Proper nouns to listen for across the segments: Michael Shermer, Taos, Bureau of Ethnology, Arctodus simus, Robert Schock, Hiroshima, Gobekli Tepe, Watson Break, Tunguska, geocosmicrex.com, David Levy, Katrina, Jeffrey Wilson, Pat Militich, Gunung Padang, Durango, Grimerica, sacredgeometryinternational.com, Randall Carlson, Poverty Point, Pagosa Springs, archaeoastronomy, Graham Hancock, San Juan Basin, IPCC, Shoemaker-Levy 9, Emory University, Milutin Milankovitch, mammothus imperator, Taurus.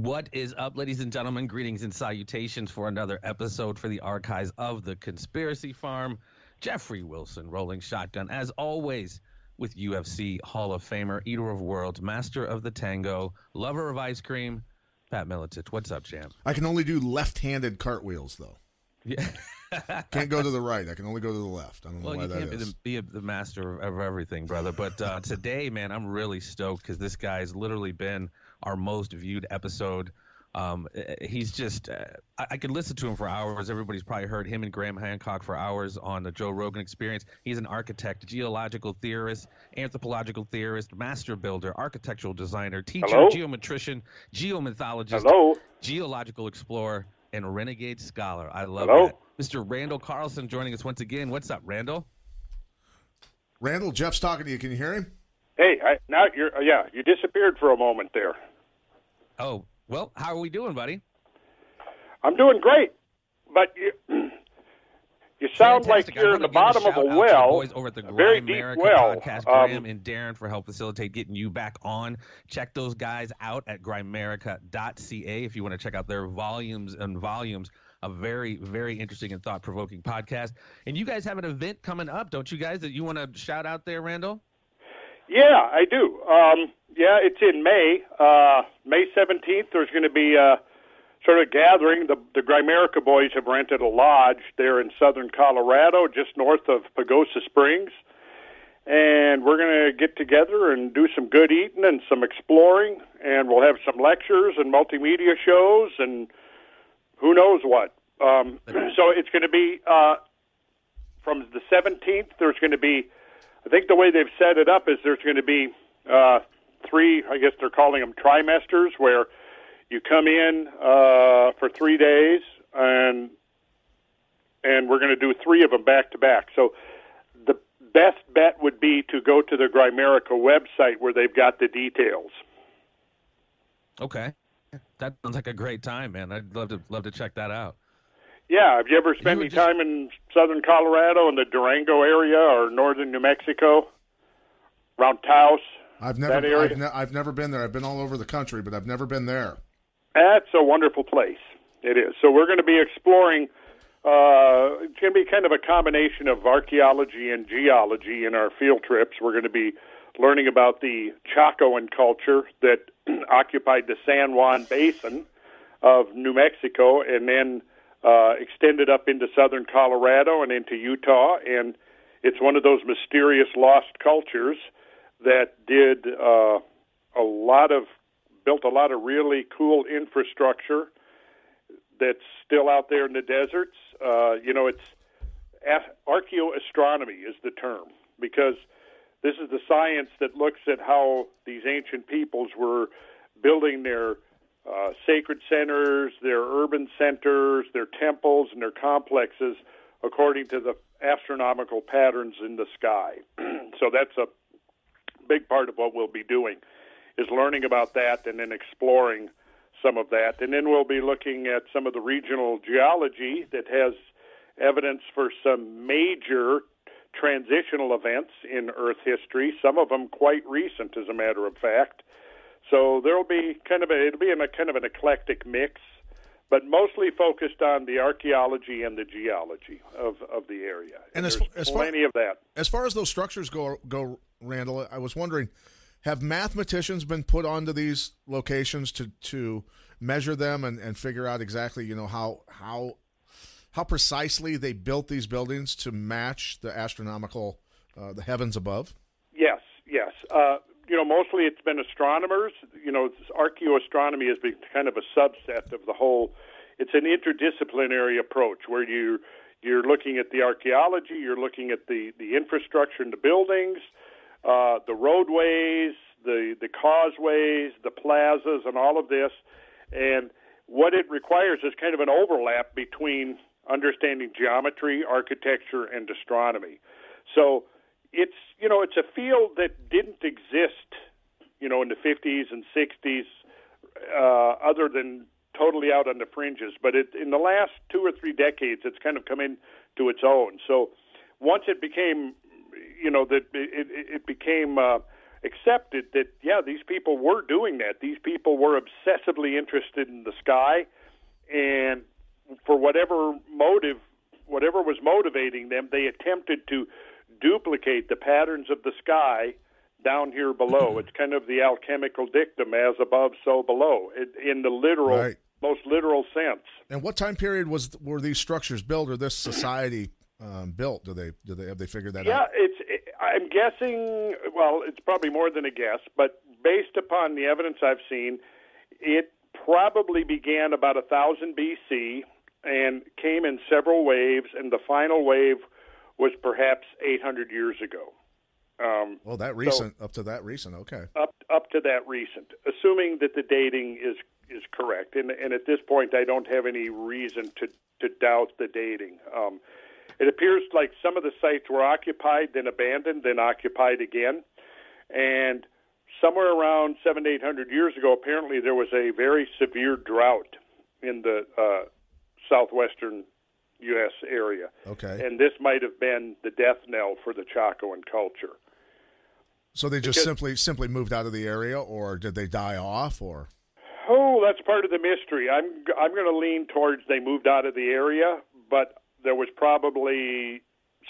What is up, ladies and gentlemen? Greetings and salutations for another episode for the archives of the Conspiracy Farm. Jeffrey Wilson, rolling shotgun, as always, with UFC Hall of Famer, eater of worlds, master of the tango, lover of ice cream, Pat Militich. What's up, champ? I can only do left-handed cartwheels, though. Yeah. Can't go to the right. I can only go to the left. I don't know why that is. Well, you can't be the master of everything, brother. But today, man, I'm really stoked because this guy's literally been our most viewed episode. He's just I could listen to him for hours. Everybody's probably heard him and Graham Hancock for hours on the Joe Rogan Experience. He's an architect, geological theorist, anthropological theorist, master builder, architectural designer, teacher, geometrician, geomythologist, geological explorer, and renegade scholar. I love that. Mr. Randall Carlson joining us once again. What's up, Randall? Randall, Jeff's talking to you. Can you hear him? Hey, you disappeared for a moment there. Oh, well, how are we doing, buddy? I'm doing great, but you sound fantastic. Like you're at the bottom of a well, boys over at the very Grimerica deep well. Podcast. Graham and Darren for help facilitate getting you back on. Check those guys out at Grimerica.ca if you want to check out their volumes and volumes. A very, very interesting and thought-provoking podcast. And you guys have an event coming up, don't you guys, that you want to shout out there, Randall? Yeah, I do. It's in May. May 17th, there's going to be a sort of gathering. The Grimerica boys have rented a lodge there in southern Colorado, just north of Pagosa Springs. And we're going to get together and do some good eating and some exploring. And we'll have some lectures and multimedia shows and who knows what. So it's going to be from the 17th, there's going to be, I think the way they've set it up is there's going to be three, I guess they're calling them trimesters, where you come in for 3 days, and we're going to do three of them back-to-back. So the best bet would be to go to the Grimerica website where they've got the details. Okay. That sounds like a great time, man. I'd love to check that out. Yeah, have you ever spent any time in southern Colorado, in the Durango area, or northern New Mexico, around Taos? I've never been there. I've been all over the country, but I've never been there. That's a wonderful place. It is. So we're going to be exploring. It's going to be kind of a combination of archaeology and geology in our field trips. We're going to be learning about the Chacoan culture that occupied the San Juan Basin of New Mexico, and then extended up into southern Colorado and into Utah, and it's one of those mysterious lost cultures that did built a lot of really cool infrastructure that's still out there in the deserts. It's archaeoastronomy is the term, because this is the science that looks at how these ancient peoples were building their sacred centers, their urban centers, their temples, and their complexes according to the astronomical patterns in the sky. So that's a big part of what we'll be doing, is learning about that and then exploring some of that. And then we'll be looking at some of the regional geology that has evidence for some major transitional events in Earth history, some of them quite recent, as a matter of fact. So there'll be it'll be in a kind of an eclectic mix, but mostly focused on the archaeology and the geology of the area. And as far as those structures go, Randall, I was wondering, have mathematicians been put onto these locations to measure them and figure out exactly, how precisely they built these buildings to match the astronomical the heavens above? Yes. Mostly it's been astronomers. Archaeoastronomy has been kind of a subset of the whole. It's an interdisciplinary approach where you're looking at the archaeology, you're looking at the infrastructure and the buildings, the roadways, the causeways, the plazas, and all of this. And what it requires is kind of an overlap between understanding geometry, architecture, and astronomy. So it's, you know, it's a field that didn't exist, you know, in the 50s and 60s, other than totally out on the fringes. But it, in the last 2 or 3 decades, it's kind of come into its own. So once it became, you know, that it became accepted that, yeah, these people were doing that. These people were obsessively interested in the sky, and for whatever motive, whatever was motivating them, they attempted to duplicate the patterns of the sky down here below. It's kind of the alchemical dictum, as above, so below, in the literal, right, most literal sense. And what time period were these structures built, or this society built? Have they figured that out? Yeah, I'm guessing. Well, it's probably more than a guess, but based upon the evidence I've seen, it probably began about 1000 BC and came in several waves, and the final wave was perhaps 800 years ago. Up to that recent, assuming that the dating is correct, and at this point I don't have any reason to doubt the dating. It appears like some of the sites were occupied, then abandoned, then occupied again, and somewhere around 700 to 800 years ago, apparently there was a very severe drought in the southwestern U.S. area. Okay. And this might have been the death knell for the Chacoan culture. So they just simply moved out of the area, or did they die off? Or that's part of the mystery. I'm going to lean towards they moved out of the area, but there was probably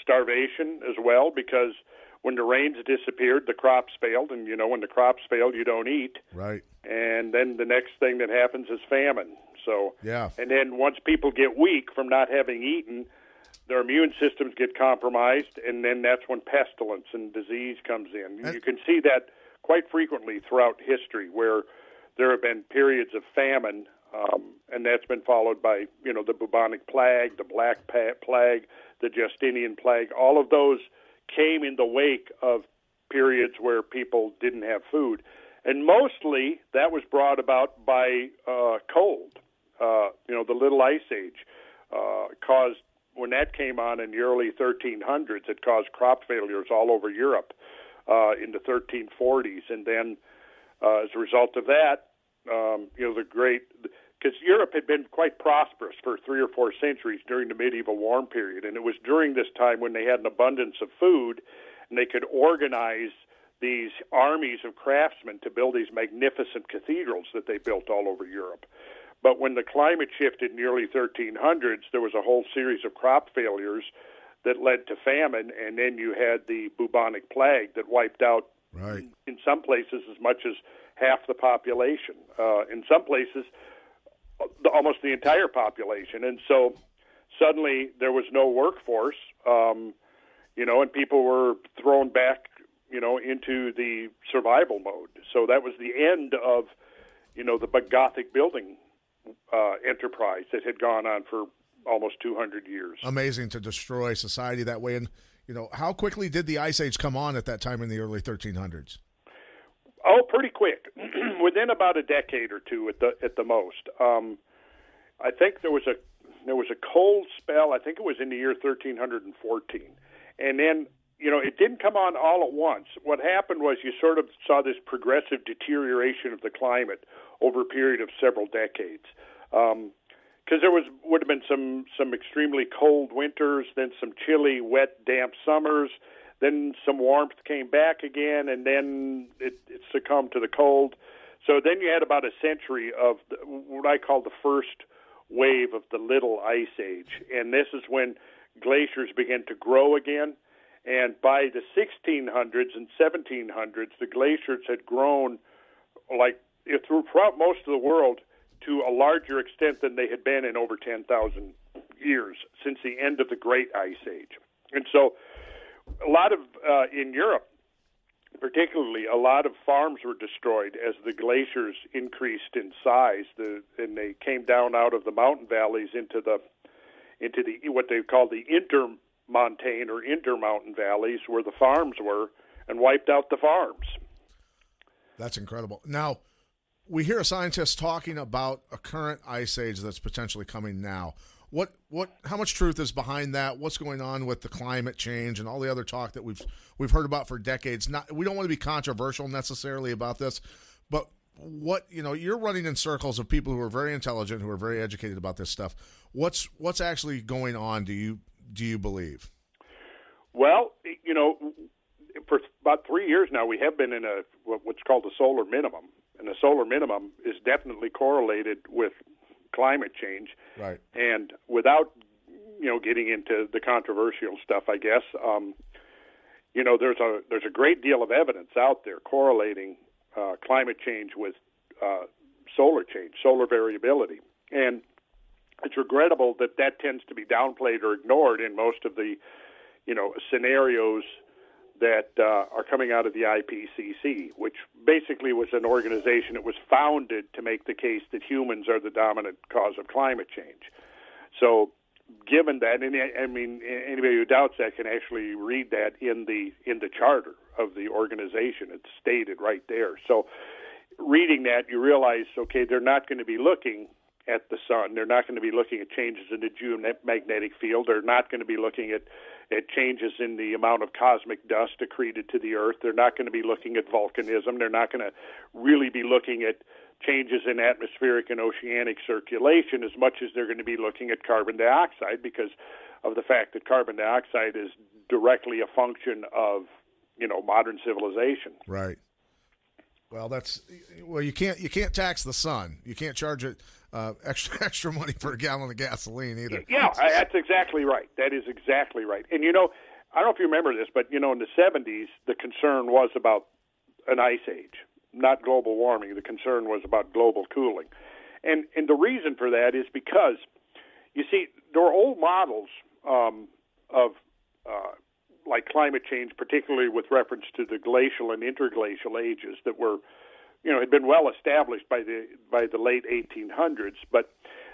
starvation as well, because when the rains disappeared, the crops failed, and you know when the crops fail, you don't eat. Right. And then the next thing that happens is famine. So, yeah. And then once people get weak from not having eaten, their immune systems get compromised, and then that's when pestilence and disease comes in. You can see that quite frequently throughout history, where there have been periods of famine, and that's been followed by, you know, the bubonic plague, the Black Plague, the Justinian Plague. All of those came in the wake of periods where people didn't have food. And mostly that was brought about by cold. You know, the Little Ice Age caused, when that came on in the early 1300s, it caused crop failures all over Europe in the 1340s. And then as a result of that, you know, because Europe had been quite prosperous for 3 or 4 centuries during the medieval warm period. And it was during this time when they had an abundance of food and they could organize these armies of craftsmen to build these magnificent cathedrals that they built all over Europe. But when the climate shifted in the early 1300s, there was a whole series of crop failures that led to famine, and then you had the bubonic plague that wiped out, right, in some places as much as half the population, in some places almost the entire population. And so suddenly there was no workforce, you know, and people were thrown back, you know, into the survival mode. So that was the end of, you know, the Gothic building enterprise that had gone on for almost 200 years. Amazing to destroy society that way. And, you know, how quickly did the Ice Age come on at that time in the early 1300s? Oh, pretty quick. Within about a decade or two at the most. I think there was a cold spell. I think it was in the year 1314. And then, you know, it didn't come on all at once. What happened was you sort of saw this progressive deterioration of the climate over a period of several decades. Because there would have been some extremely cold winters, then some chilly, wet, damp summers, then some warmth came back again, and then it succumbed to the cold. So then you had about a century of what I call the first wave of the Little Ice Age. And this is when glaciers began to grow again. And by the 1600s and 1700s, the glaciers had grown, like, throughout most of the world, to a larger extent than they had been in over 10,000 years since the end of the Great Ice Age. And so a lot of, in Europe particularly, a lot of farms were destroyed as the glaciers increased in size, and they came down out of the mountain valleys into what they call the intermontane or intermountain valleys, where the farms were, and wiped out the farms. That's incredible. Now, we hear scientists talking about a current ice age that's potentially coming now. How much truth is behind that? What's going on with the climate change and all the other talk that we've heard about for decades? We don't want to be controversial necessarily about this, but you're running in circles of people who are very intelligent, who are very educated about this stuff. What's actually going on? Do you believe? Well, for about 3 years now, we have been in what's called a solar minimum, and the solar minimum is definitely correlated with climate change. Right. And without, getting into the controversial stuff, I guess, there's a great deal of evidence out there correlating climate change with solar change, solar variability, and it's regrettable that tends to be downplayed or ignored in most of the, scenarios that are coming out of the IPCC, which basically was an organization that was founded to make the case that humans are the dominant cause of climate change. So given that, and I mean, anybody who doubts that can actually read that in the charter of the organization. It's stated right there. So reading that, you realize, okay, they're not going to be looking at the sun. They're not going to be looking at changes in the geomagnetic field. They're not going to be looking at changes in the amount of cosmic dust accreted to the Earth. They're not going to be looking at volcanism. They're not going to really be looking at changes in atmospheric and oceanic circulation as much as they're going to be looking at carbon dioxide, because of the fact that carbon dioxide is directly a function of, modern civilization. Right. Well, you can't tax the sun. You can't charge it extra money for a gallon of gasoline either. Yeah, that's exactly right. That is exactly right. And I don't know if you remember this, but in the 70s, the concern was about an ice age, not global warming. The concern was about global cooling, and the reason for that is because there are old models of like climate change, particularly with reference to the glacial and interglacial ages that were, had been well established by the late 1800s, but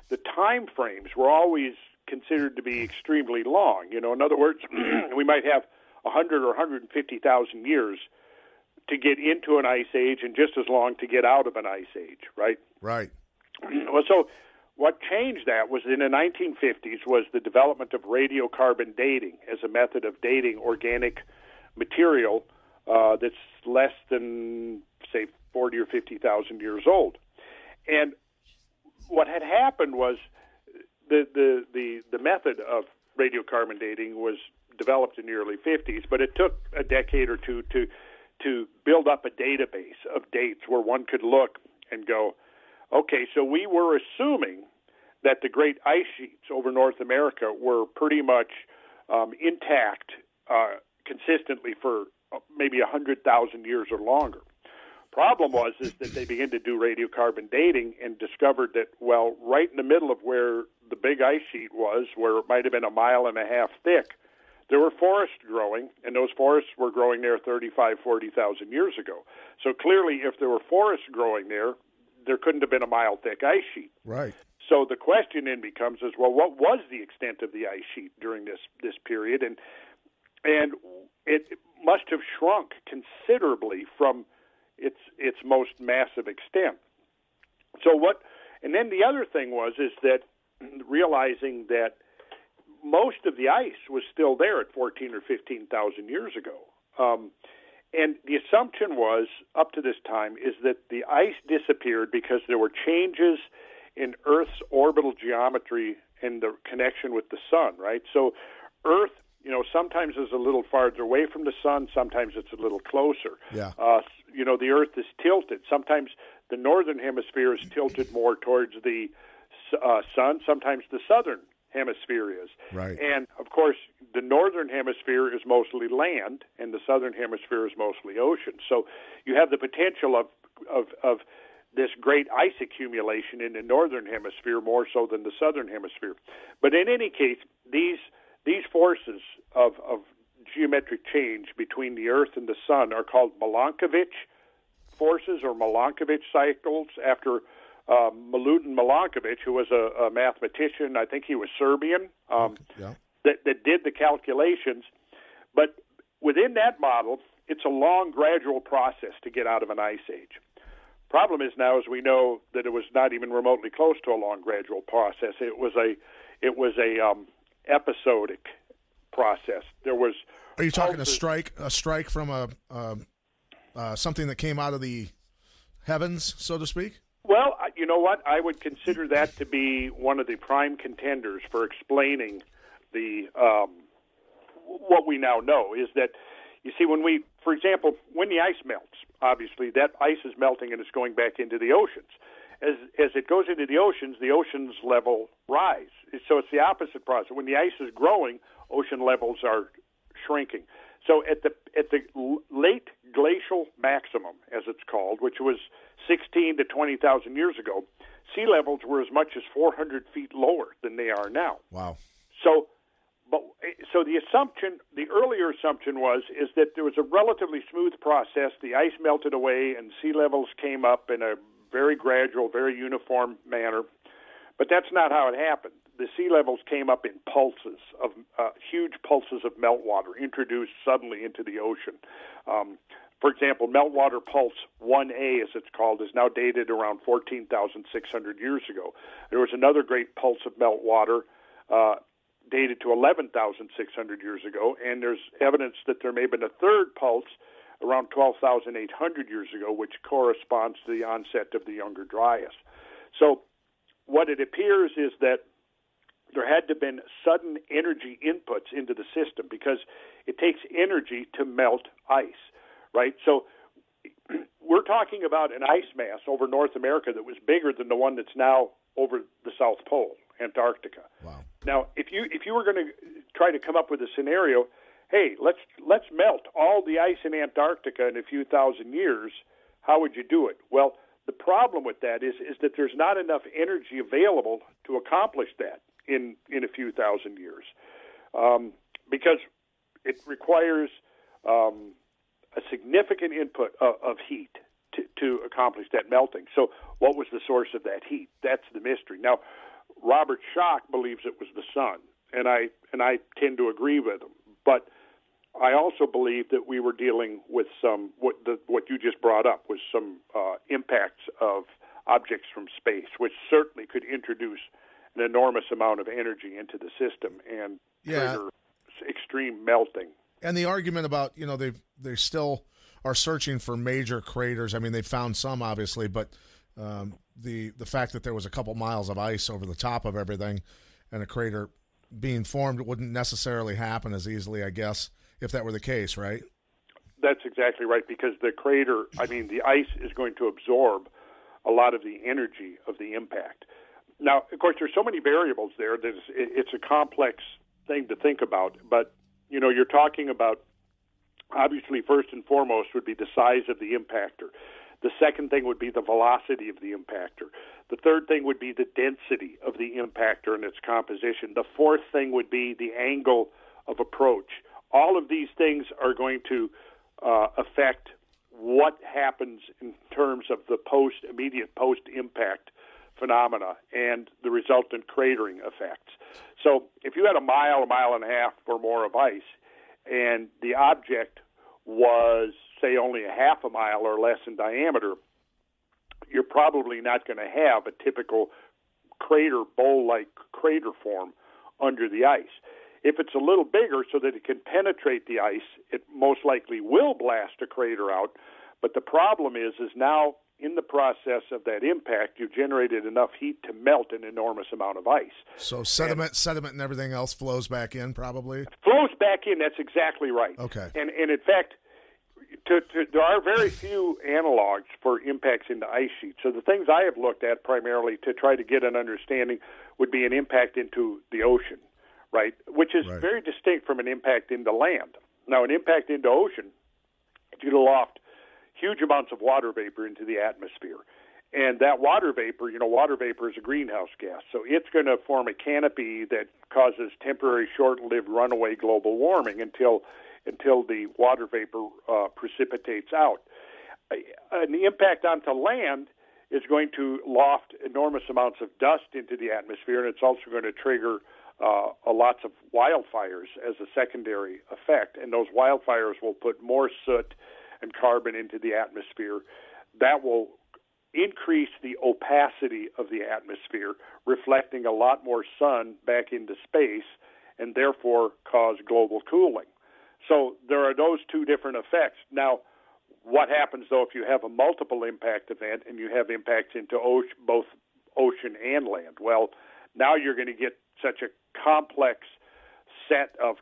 the time frames were always considered to be extremely long. In other words, we might have 100 or 150,000 years to get into an ice age and just as long to get out of an ice age, right? Right. Well, so what changed that was in the 1950s was the development of radiocarbon dating as a method of dating organic material that's less than, say, 40 or 50,000 years old. And what had happened was the method of radiocarbon dating was developed in the early 50s, but it took a decade or two to build up a database of dates where one could look and go, okay, so we were assuming that the great ice sheets over North America were pretty much intact consistently for maybe 100,000 years or longer. Problem was is that they began to do radiocarbon dating and discovered that, well, right in the middle of where the big ice sheet was, where it might have been 1.5 miles thick, there were forests growing, and those forests were growing there 35,000, 40,000 years ago. So clearly, if there were forests growing there, there couldn't have been a mile-thick ice sheet. Right. So the question then becomes is, well, what was the extent of the ice sheet during this period? And it must have shrunk considerably from its most massive extent. So and then the other thing was is that realizing that most of the ice was still there at 14 or 15,000 years ago. And the assumption was, up to this time, is that the ice disappeared because there were changes in Earth's orbital geometry and the connection with the sun, right? So Earth, sometimes is a little farther away from the sun, sometimes it's a little closer. Yeah. The Earth is tilted. Sometimes the northern hemisphere is tilted more towards the sun, sometimes the southern hemisphere is. Right. And, of course, the northern hemisphere is mostly land, and the southern hemisphere is mostly ocean. So you have the potential of this great ice accumulation in the northern hemisphere more so than the southern hemisphere. But in any case, these forces of geometric change between the Earth and the sun are called Milankovitch forces or Milankovitch cycles after Milutin Milankovitch, who was a mathematician. I think he was Serbian, yeah. that did the calculations. But within that model, it's a long, gradual process to get out of an ice age. Problem is now, as we know, that it was not even remotely close to a long gradual process. It was a episodic process. There was. Are you talking a strike from a something that came out of the heavens, so to speak? Well, you know what? I would consider that to be one of the prime contenders for explaining the what we now know is that, you see, when we, for example, when the ice melts, obviously that ice is melting and it's going back into the oceans. As it goes into the oceans level rise. So it's the opposite process. When the ice is growing, ocean levels are shrinking. So at the late glacial maximum, as it's called, which was 16 to 20,000 years ago, sea levels were as much as 400 feet lower than they are now. Wow. So the assumption, the earlier assumption was that there was a relatively smooth process. The ice melted away and sea levels came up in a very gradual, very uniform manner. But that's not how it happened. The sea levels came up in pulses of huge pulses of meltwater introduced suddenly into the ocean. For example, meltwater pulse 1A, as it's called, is now dated around 14,600 years ago. There was another great pulse of meltwater dated to 11,600 years ago, and there's evidence that there may have been a third pulse around 12,800 years ago, which corresponds to the onset of the Younger Dryas. So what it appears is that there had to have been sudden energy inputs into the system because it takes energy to melt ice, right? So we're talking about an ice mass over North America that was bigger than the one that's now over the South Pole, Antarctica. Wow. Now, if you were going to try to come up with a scenario, hey, let's melt all the ice in Antarctica in a few thousand years, how would you do it? Well, the problem with that is that there's not enough energy available to accomplish that in a few thousand years, because it requires a significant input of heat to accomplish that melting. So what was the source of that heat? That's the mystery. Now, Robert Schock believes it was the sun, and I tend to agree with him. But I also believe that we were dealing with some what you just brought up was some impacts of objects from space, which certainly could introduce an enormous amount of energy into the system and trigger extreme melting. And the argument about, you know, they still are searching for major craters. I mean, they found some, obviously, but the fact that there was a couple miles of ice over the top of everything and a crater being formed wouldn't necessarily happen as easily, I guess, if that were the case, right? That's exactly right, because the crater, I mean, the ice is going to absorb a lot of the energy of the impact. Now, of course, there's so many variables there that it's a complex thing to think about. But, you know, you're talking about, obviously, first and foremost would be the size of the impactor. The second thing would be the velocity of the impactor. The third thing would be the density of the impactor and its composition. The fourth thing would be the angle of approach. All of these things are going to affect what happens in terms of the immediate post-impact phenomena and the resultant cratering effects. So if you had a mile and a half or more of ice, and the object was, say, only a half a mile or less in diameter, you're probably not going to have a typical crater, bowl-like crater form under the ice. If it's a little bigger so that it can penetrate the ice, it most likely will blast a crater out, but the problem is now in the process of that impact, you've generated enough heat to melt an enormous amount of ice. So sediment and everything else flows back in, probably? Flows back in, that's exactly right. Okay. And in fact, there are very few analogs for impacts into ice sheets. So the things I have looked at primarily to try to get an understanding would be an impact into the ocean, right? Which is very distinct from an impact into land. Now, an impact into ocean, due to loft, huge amounts of water vapor into the atmosphere. And that water vapor, you know, water vapor is a greenhouse gas. So it's going to form a canopy that causes temporary short-lived runaway global warming until the water vapor precipitates out. And the impact onto land is going to loft enormous amounts of dust into the atmosphere, and it's also going to trigger lots of wildfires as a secondary effect. And those wildfires will put more soot and carbon into the atmosphere. That will increase the opacity of the atmosphere, reflecting a lot more sun back into space, and therefore cause global cooling. So there are those two different effects. Now, what happens, though, if you have a multiple impact event and you have impacts into both ocean and land? Well, now you're going to get such a complex set of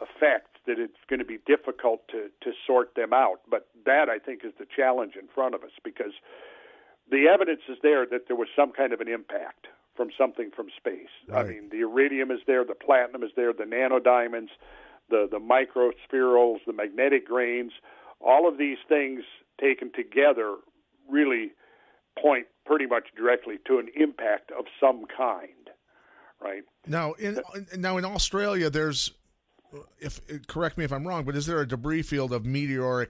effects that it's going to be difficult to sort them out. But that, I think, is the challenge in front of us, because the evidence is there that there was some kind of an impact from something from space. Right. I mean, the iridium is there, the platinum is there, the nanodiamonds, the microspherules, the magnetic grains. All of these things taken together really point pretty much directly to an impact of some kind, right? Now in Australia, there's, if correct me if I'm wrong, but is there a debris field of meteor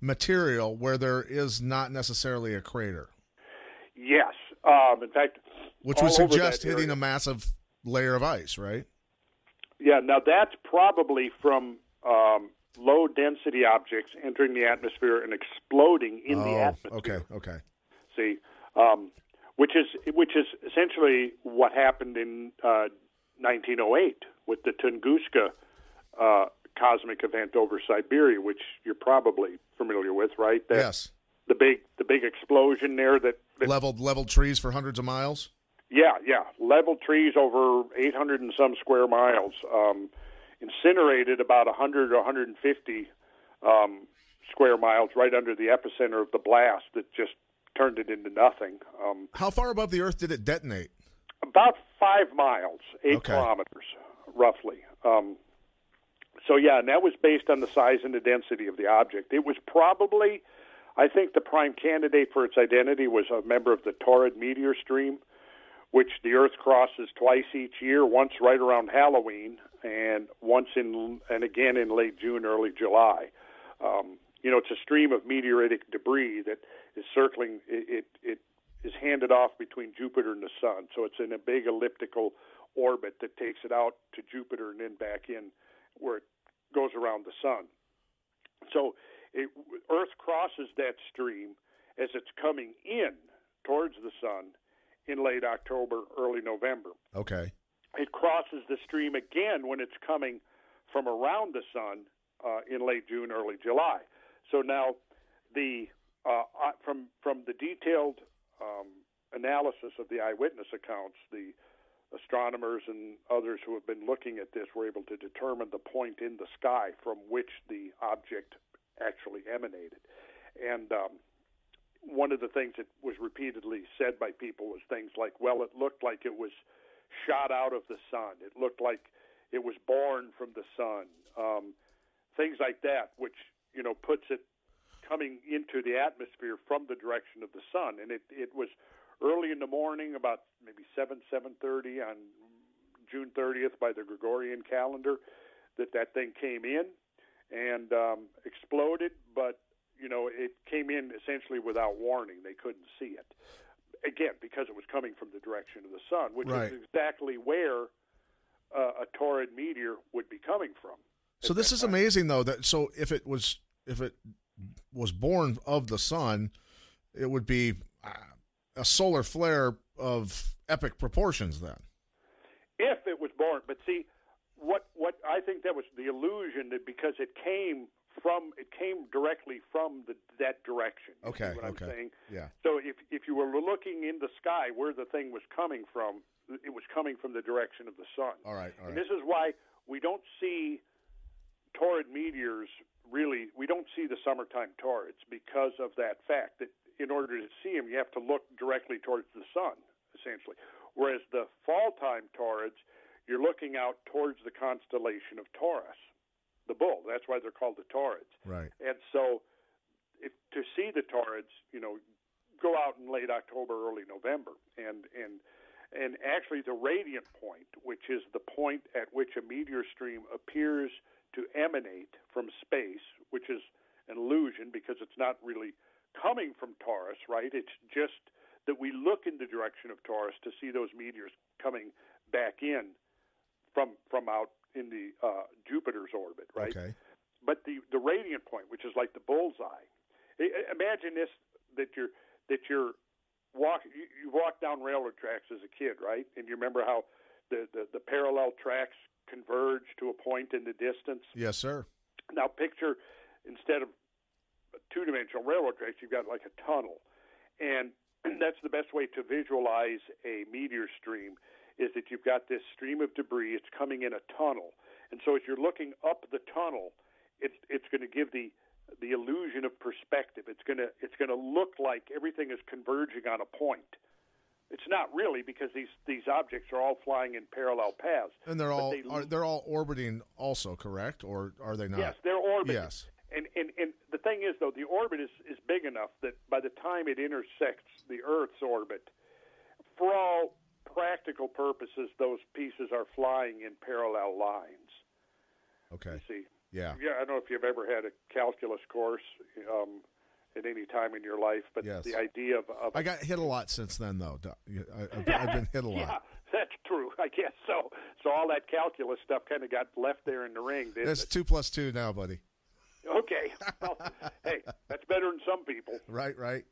material where there is not necessarily a crater? Yes, in fact, which would suggest hitting a massive layer of ice, right? Yeah. Now that's probably from low-density objects entering the atmosphere and exploding in the atmosphere. Okay. See, which is essentially what happened in 1908 with the Tunguska cosmic event over Siberia, which you're probably familiar with, right? Yes. The big explosion there that leveled trees for hundreds of miles. Yeah, leveled trees over 800 and some square miles. Incinerated about 100 or 150 square miles right under the epicenter of the blast that just turned it into nothing. How far above the Earth did it detonate? About 5 miles, 8 kilometers, roughly. And that was based on the size and the density of the object. It was probably, I think the prime candidate for its identity was a member of the Taurid meteor stream, which the Earth crosses twice each year, once right around Halloween and once again in late June, early July. It's a stream of meteoritic debris that is circling. It is handed off between Jupiter and the Sun, so it's in a big elliptical orbit that takes it out to Jupiter and then back in where it goes around the Sun. So Earth crosses that stream as it's coming in towards the Sun in late October, early November. Okay. It crosses the stream again when it's coming from around the Sun in late June, early July. So now from the detailed analysis of the eyewitness accounts, the astronomers and others who have been looking at this were able to determine the point in the sky from which the object actually emanated. And one of the things that was repeatedly said by people was things like, well, it looked like it was shot out of the Sun. It looked like it was born from the Sun. Things like that, which, puts it coming into the atmosphere from the direction of the Sun. And it was early in the morning, about maybe 7:30 on June 30th by the Gregorian calendar, that thing came in and exploded, but it came in essentially without warning. They couldn't see it. Again, because it was coming from the direction of the Sun, which right. is exactly where a Taurid meteor would be coming from. So this is amazing, though. So if it was born of the Sun, it would be a solar flare of epic proportions then. If it was born. But see, what I think that was the illusion that because it came directly from that direction. Okay. What I'm saying. Yeah. So if you were looking in the sky where the thing was coming from, it was coming from the direction of the Sun. All right. And this is why we don't see Taurid meteors really. We don't see the summertime Taurids because of that fact that in order to see them, you have to look directly towards the Sun, essentially. Whereas the falltime Taurids, you're looking out towards the constellation of Taurus, the bull. That's why they're called the Taurids. Right. And so to see the Taurids, go out in late October, early November. And actually the radiant point, which is the point at which a meteor stream appears to emanate from space, which is an illusion because it's not really coming from Taurus, right? It's just that we look in the direction of Taurus to see those meteors coming back in from out in the Jupiter's orbit, right? Okay. But the radiant point, which is like the bullseye, imagine this you walked down railroad tracks as a kid, right? And you remember how the parallel tracks converge to a point in the distance? Yes, sir. Now picture, instead of two-dimensional railroad tracks, you've got like a tunnel. And that's the best way to visualize a meteor stream, is that you've got this stream of debris. It's coming in a tunnel. And so as you're looking up the tunnel, it's going to give the illusion of perspective. It's going to look like everything is converging on a point. It's not really, because these objects are all flying in parallel paths. And they're all orbiting also, correct? Or are they not? Yes, they're orbiting. Yes. And the thing is, though, the orbit is big enough that by the time it intersects the Earth's orbit, for all practical purposes, those pieces are flying in parallel lines. Okay. You see? Yeah, I don't know if you've ever had a calculus course at any time in your life, but yes. The idea of I got hit a lot since then, though. I've been hit a lot. Yeah, that's true, I guess so. So all that calculus stuff kind of got left there in the ring, didn't it? 2 + 2 now, buddy. Okay. Well, hey, that's better than some people. Right.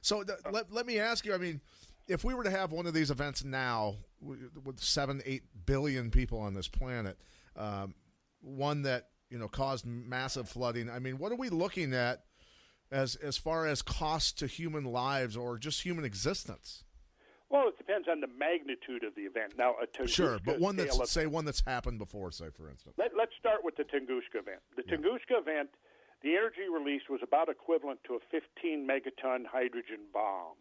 So let me ask you, I mean, if we were to have one of these events now with 7-8 billion people on this planet, one that, you know, caused massive flooding. I mean, what are we looking at as far as cost to human lives or just human existence? Well, it depends on the magnitude of the event. Now, a Tunguska, sure, but one that's happened before, say, for instance. Let's start with the Tunguska event. The Tunguska event, the energy released was about equivalent to a 15 megaton hydrogen bomb.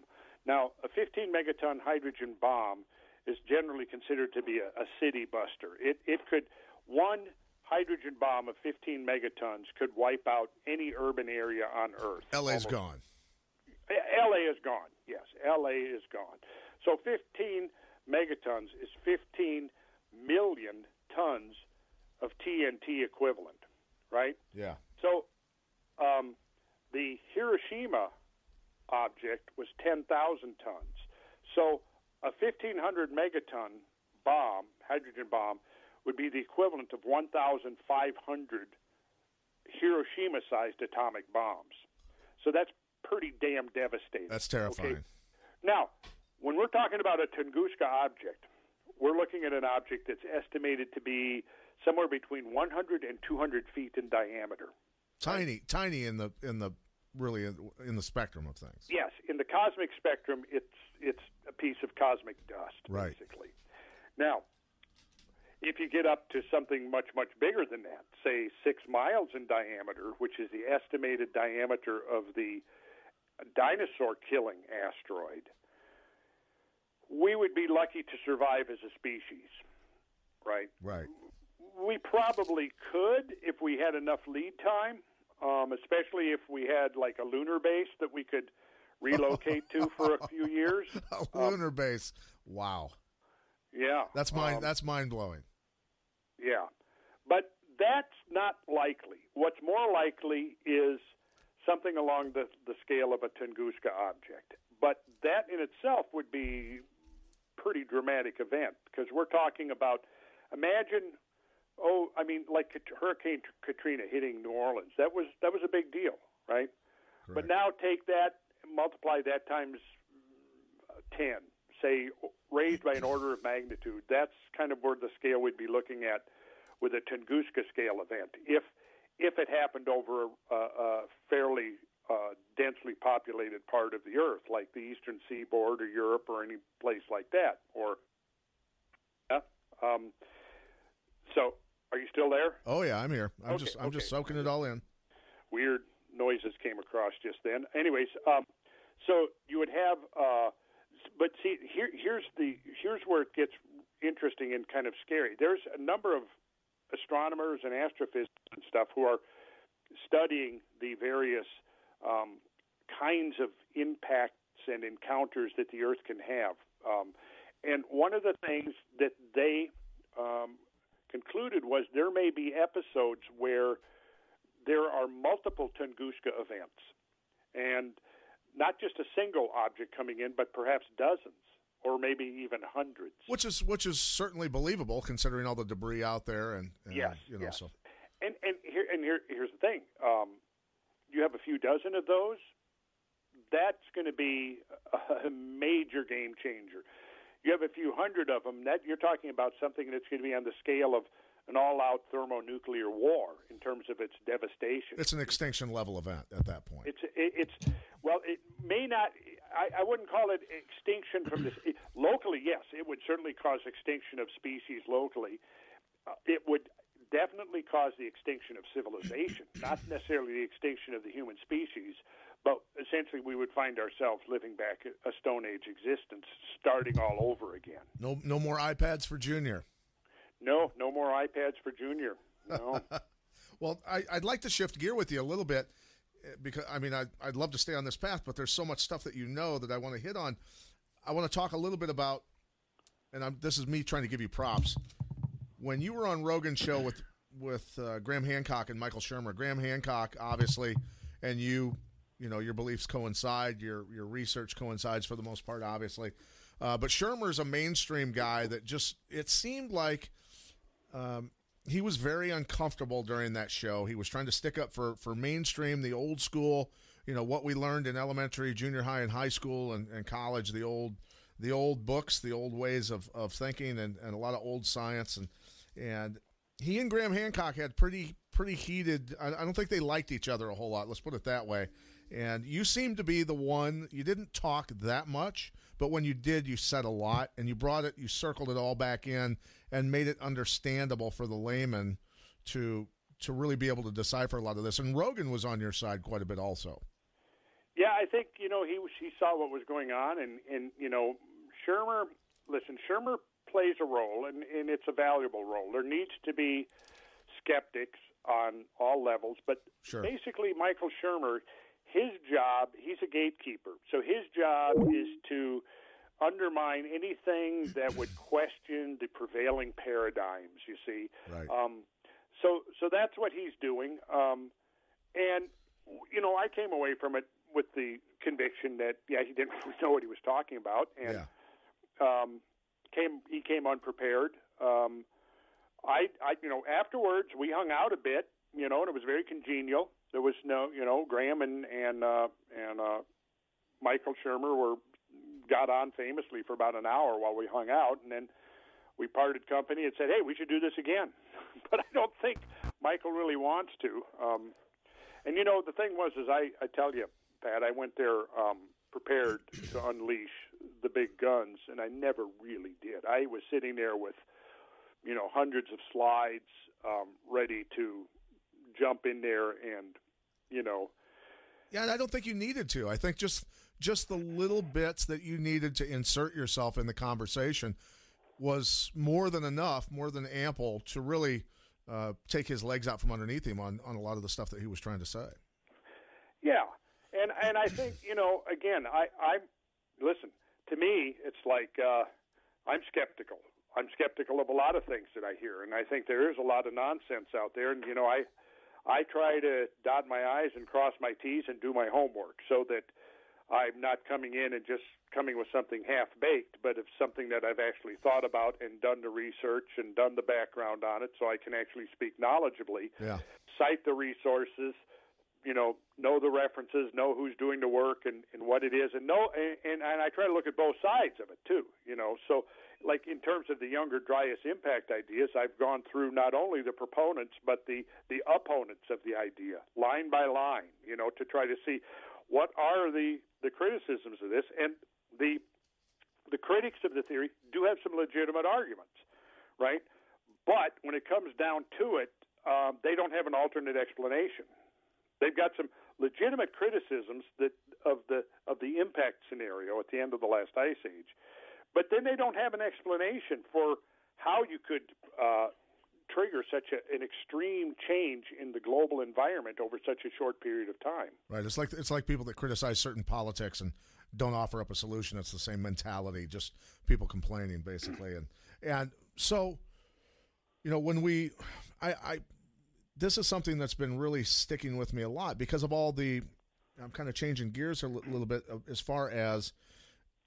Now, a 15 megaton hydrogen bomb is generally considered to be a city buster. One hydrogen bomb of 15 megatons could wipe out any urban area on Earth. L.A.'s gone. L.A. is gone, yes. L.A. is gone. So 15 megatons is 15 million tons of TNT equivalent, right? Yeah. So the Hiroshima object was 10,000 tons. So a 1,500 megaton bomb, hydrogen bomb, would be the equivalent of 1,500 Hiroshima-sized atomic bombs. So that's pretty damn devastating. That's terrifying. Okay? Now, when we're talking about a Tunguska object, we're looking at an object that's estimated to be somewhere between 100 and 200 feet in diameter. Tiny in the spectrum of things. Yes, in the cosmic spectrum, it's a piece of cosmic dust, right, basically. Now, if you get up to something much, much bigger than that, say 6 miles in diameter, which is the estimated diameter of the dinosaur-killing asteroid, we would be lucky to survive as a species, right? Right. We probably could if we had enough lead time, especially if we had like a lunar base that we could relocate to for a few years. A lunar base. Wow. Yeah. That's mind-blowing. Yeah, but that's not likely. What's more likely is something along the scale of a Tunguska object. But that in itself would be a pretty dramatic event, because we're talking about, imagine, like Hurricane Katrina hitting New Orleans. That was a big deal, right? Correct. But now take that, multiply that times 10, say, raised by an order of magnitude. That's kind of where the scale we'd be looking at with a Tunguska scale event, if it happened over a fairly densely populated part of the Earth, like the eastern seaboard or Europe or any place like that. Or so, are you still there? Oh yeah, I'm here. I'm just soaking it all in. Weird noises came across just then. Anyways, so you would have. But see, here's where it gets interesting and kind of scary. There's a number of astronomers and astrophysicists and stuff who are studying the various kinds of impacts and encounters that the Earth can have. And one of the things that they concluded was there may be episodes where there are multiple Tunguska events, and not just a single object coming in, but perhaps dozens or maybe even hundreds. Which is certainly believable, considering all the debris out there. And yes. So. Here's the thing: you have a few dozen of those. That's going to be a major game changer. You have a few hundred of them. That you're talking about something that's going to be on the scale of an all-out thermonuclear war in terms of its devastation. It's an extinction-level event at that point. It may not. I wouldn't call it extinction from this. Locally, yes, it would certainly cause extinction of species locally. It would definitely cause the extinction of civilization, not necessarily the extinction of the human species, but essentially we would find ourselves living back a Stone Age existence, starting all over again. No more iPads for Junior. No more iPads for Junior. No. Well, I'd like to shift gear with you a little bit because, I mean, I'd love to stay on this path, but there's so much stuff that you know that I want to hit on. I want to talk a little bit about, and this is me trying to give you props, when you were on Rogan's show with Graham Hancock and Michael Shermer. Graham Hancock, obviously, and you know, your beliefs coincide, your research coincides for the most part, obviously. But Shermer's a mainstream guy that just, it seemed like he was very uncomfortable during that show. He was trying to stick up for mainstream, the old school, you know, what we learned in elementary, junior high, and high school and college, the old books, the old ways of thinking, and a lot of old science. And he and Graham Hancock had pretty heated. I don't think they liked each other a whole lot. Let's put it that way. And you seem to be the one, you didn't talk that much, but when you did, you said a lot, and you brought it, you circled it all back in and made it understandable for the layman to really be able to decipher a lot of this. And Rogan was on your side quite a bit also. Yeah, I think, you know, he saw what was going on, and you know, Shermer plays a role, and it's a valuable role. There needs to be skeptics on all levels, but sure. Basically Michael Shermer, his job, he's a gatekeeper, so his job is to undermine anything that would question the prevailing paradigms, you see. Right. So that's what he's doing. And, you know, I came away from it with the conviction that, yeah, he didn't really know what he was talking about, and yeah. He came unprepared. I you know, afterwards we hung out a bit, you know, and it was very congenial. There was no, you know, Graham and Michael Shermer got on famously for about an hour while we hung out, and then we parted company and said, "Hey, we should do this again." But I don't think Michael really wants to. And you know, the thing was, is I tell you, Pat, I went there prepared to unleash the big guns, and I never really did. I was sitting there with, you know, hundreds of slides ready to jump in there and, you know. Yeah, and I don't think you needed to. I think just the little bits that you needed to insert yourself in the conversation was more than enough, more than ample to really take his legs out from underneath him on a lot of the stuff that he was trying to say. Yeah, and I think, you know, again, I listen, to me, it's like I'm skeptical. I'm skeptical of a lot of things that I hear, and I think there is a lot of nonsense out there. And, you know, I try to dot my I's and cross my T's and do my homework so that I'm not coming in and just coming with something half-baked, but of something that I've actually thought about and done the research and done the background on it so I can actually speak knowledgeably, yeah. Cite the resources, you know the references, know who's doing the work and what it is, and know, and I try to look at both sides of it too, you know. So, like in terms of the Younger Dryas impact ideas, I've gone through not only the proponents but the opponents of the idea, line by line, you know, to try to see what are the criticisms of this, and the critics of the theory do have some legitimate arguments, right? But when it comes down to it, they don't have an alternate explanation. They've got some legitimate criticisms that of the impact scenario at the end of the last ice age, but then they don't have an explanation for how you could trigger such an extreme change in the global environment over such a short period of time. Right. It's like people that criticize certain politics and don't offer up a solution. It's the same mentality, just people complaining basically. And so, you know, when we, this is something that's been really sticking with me a lot because of all the, I'm kind of changing gears a little bit as far as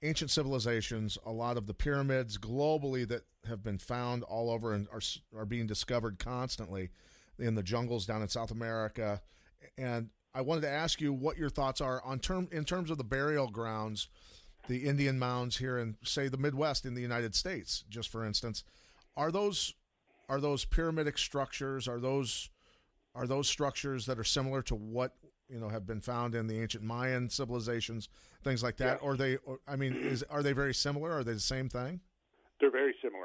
ancient civilizations, a lot of the pyramids globally that have been found all over and are being discovered constantly in the jungles down in South America. And I wanted to ask you what your thoughts are on in terms of the burial grounds, the Indian mounds here in, say, the Midwest in the United States, just for instance. Are those pyramidic structures? Are those structures that are similar to what, you know, have been found in the ancient Mayan civilizations, things like that? Yeah. Are they very similar? Are they the same thing? They're very similar.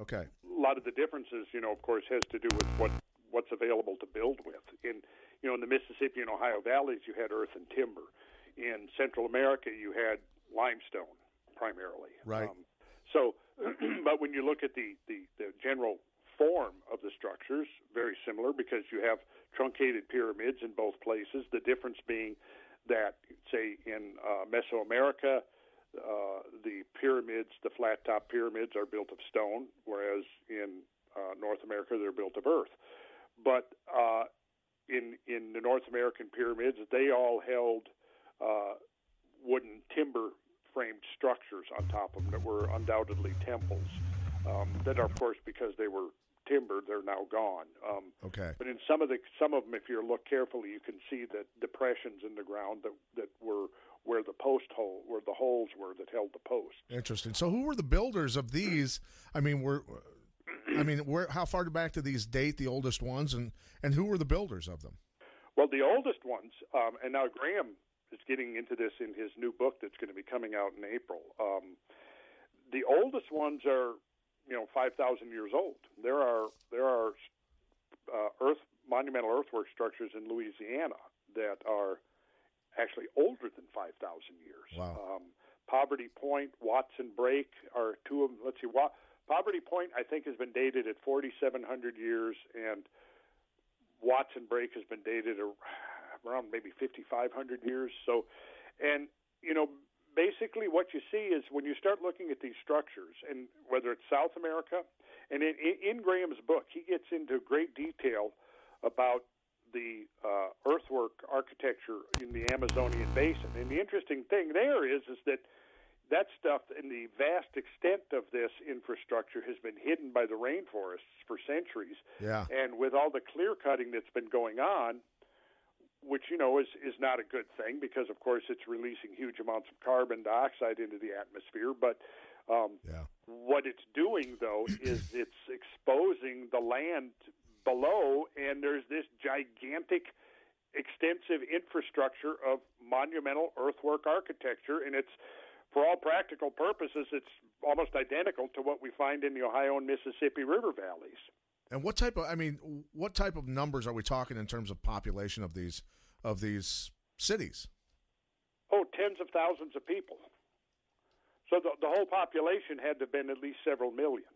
Okay. A lot of the differences, you know, of course, has to do with what's available to build with. In the Mississippi and Ohio valleys, you had earth and timber. In Central America, you had limestone primarily. Right. So, but when you look at the general form of the structures, very similar, because you have truncated pyramids in both places. The difference being that, say, in Mesoamerica, the pyramids, the flat-top pyramids, are built of stone, whereas in North America they're built of earth. But in the North American pyramids, they all held wooden timber-framed structures on top of them that were undoubtedly temples. That are, of course, because they were timber, they're now gone. Okay. But in some of them, if you look carefully, you can see that depressions in the ground that were where the holes were that held the posts. Interesting. So, who were the builders of these? How far back do these date? The oldest ones, and who were the builders of them? Well, the oldest ones, and now Graham is getting into this in his new book that's going to be coming out in April. The oldest ones are, 5,000 years old. There are monumental earthwork structures in Louisiana that are actually older than 5,000 years. Wow. Poverty Point, Watson Break are two of them. Let's see, Poverty Point I think has been dated at 4,700 years, and Watson Break has been dated around maybe 5,500 years. So, basically, what you see is when you start looking at these structures, and whether it's South America, and in Graham's book, he gets into great detail about the earthwork architecture in the Amazonian basin. And the interesting thing there is that stuff and the vast extent of this infrastructure has been hidden by the rainforests for centuries. Yeah. And with all the clear-cutting that's been going on, which, is not a good thing because, of course, it's releasing huge amounts of carbon dioxide into the atmosphere. But what it's doing, though, is it's exposing the land below, and there's this gigantic, extensive infrastructure of monumental earthwork architecture, and it's, for all practical purposes, it's almost identical to what we find in the Ohio and Mississippi River valleys. And what type of numbers are we talking in terms of population of these cities? Oh, tens of thousands of people. So the whole population had to have been at least several million.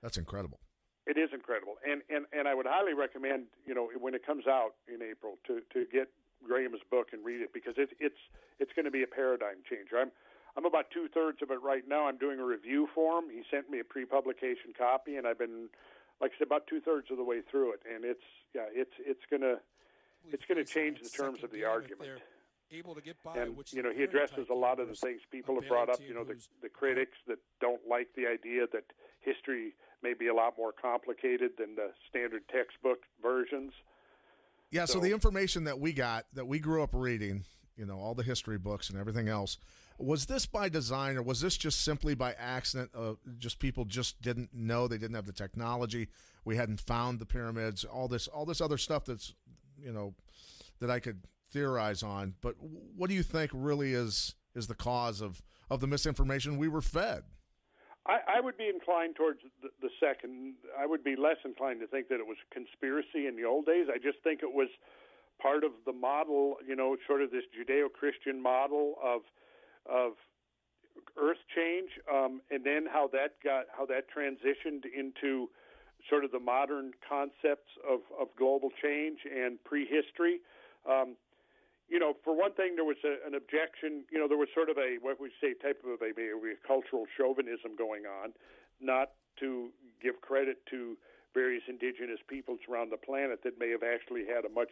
That's incredible. It is incredible. And I would highly recommend, when it comes out in April, to get Graham's book and read it, because it's going to be a paradigm changer. I'm about two-thirds of it right now. I'm doing a review for him. He sent me a pre-publication copy, and I've been, like I said, about two-thirds of the way through it, and it's gonna change the terms of the argument. Able to get by, and he addresses a lot of the things people have brought up. The critics that don't like the idea that history may be a lot more complicated than the standard textbook versions. Yeah, so the information that we got, that we grew up reading, all the history books and everything else. Was this by design, or was this just simply by accident? Just people just didn't know, they didn't have the technology. We hadn't found the pyramids, all this other stuff that's, that I could theorize on. But what do you think really is the cause of the misinformation we were fed? I would be inclined towards the second. I would be less inclined to think that it was conspiracy in the old days. I just think it was part of the model, sort of this Judeo-Christian model of earth change, and then how that transitioned into sort of the modern concepts of global change and prehistory. For one thing, there was an objection, there was sort of a, what we say, type of a cultural chauvinism going on, not to give credit to various indigenous peoples around the planet that may have actually had a much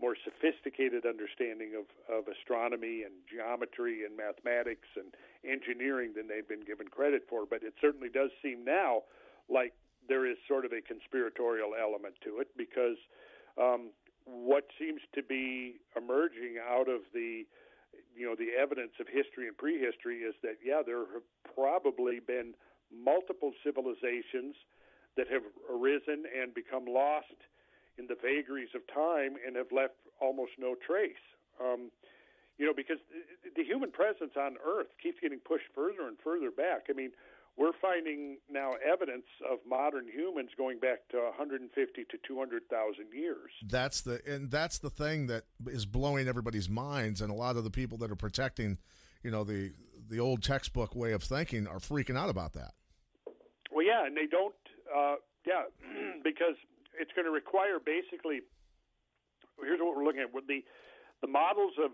more sophisticated understanding of astronomy and geometry and mathematics and engineering than they've been given credit for. But it certainly does seem now like there is sort of a conspiratorial element to it, because what seems to be emerging out of the, you know, the evidence of history and prehistory is that, yeah, there have probably been multiple civilizations that have arisen and become lost in the vagaries of time and have left almost no trace. You know, because the human presence on Earth keeps getting pushed further and further back. I mean, we're finding now evidence of modern humans going back to 150 to 200,000 years. That's the thing that is blowing everybody's minds, and a lot of the people that are protecting, you know, the old textbook way of thinking are freaking out about that. Well, yeah, and they don't, because it's going to require basically. Here's what we're looking at with the models of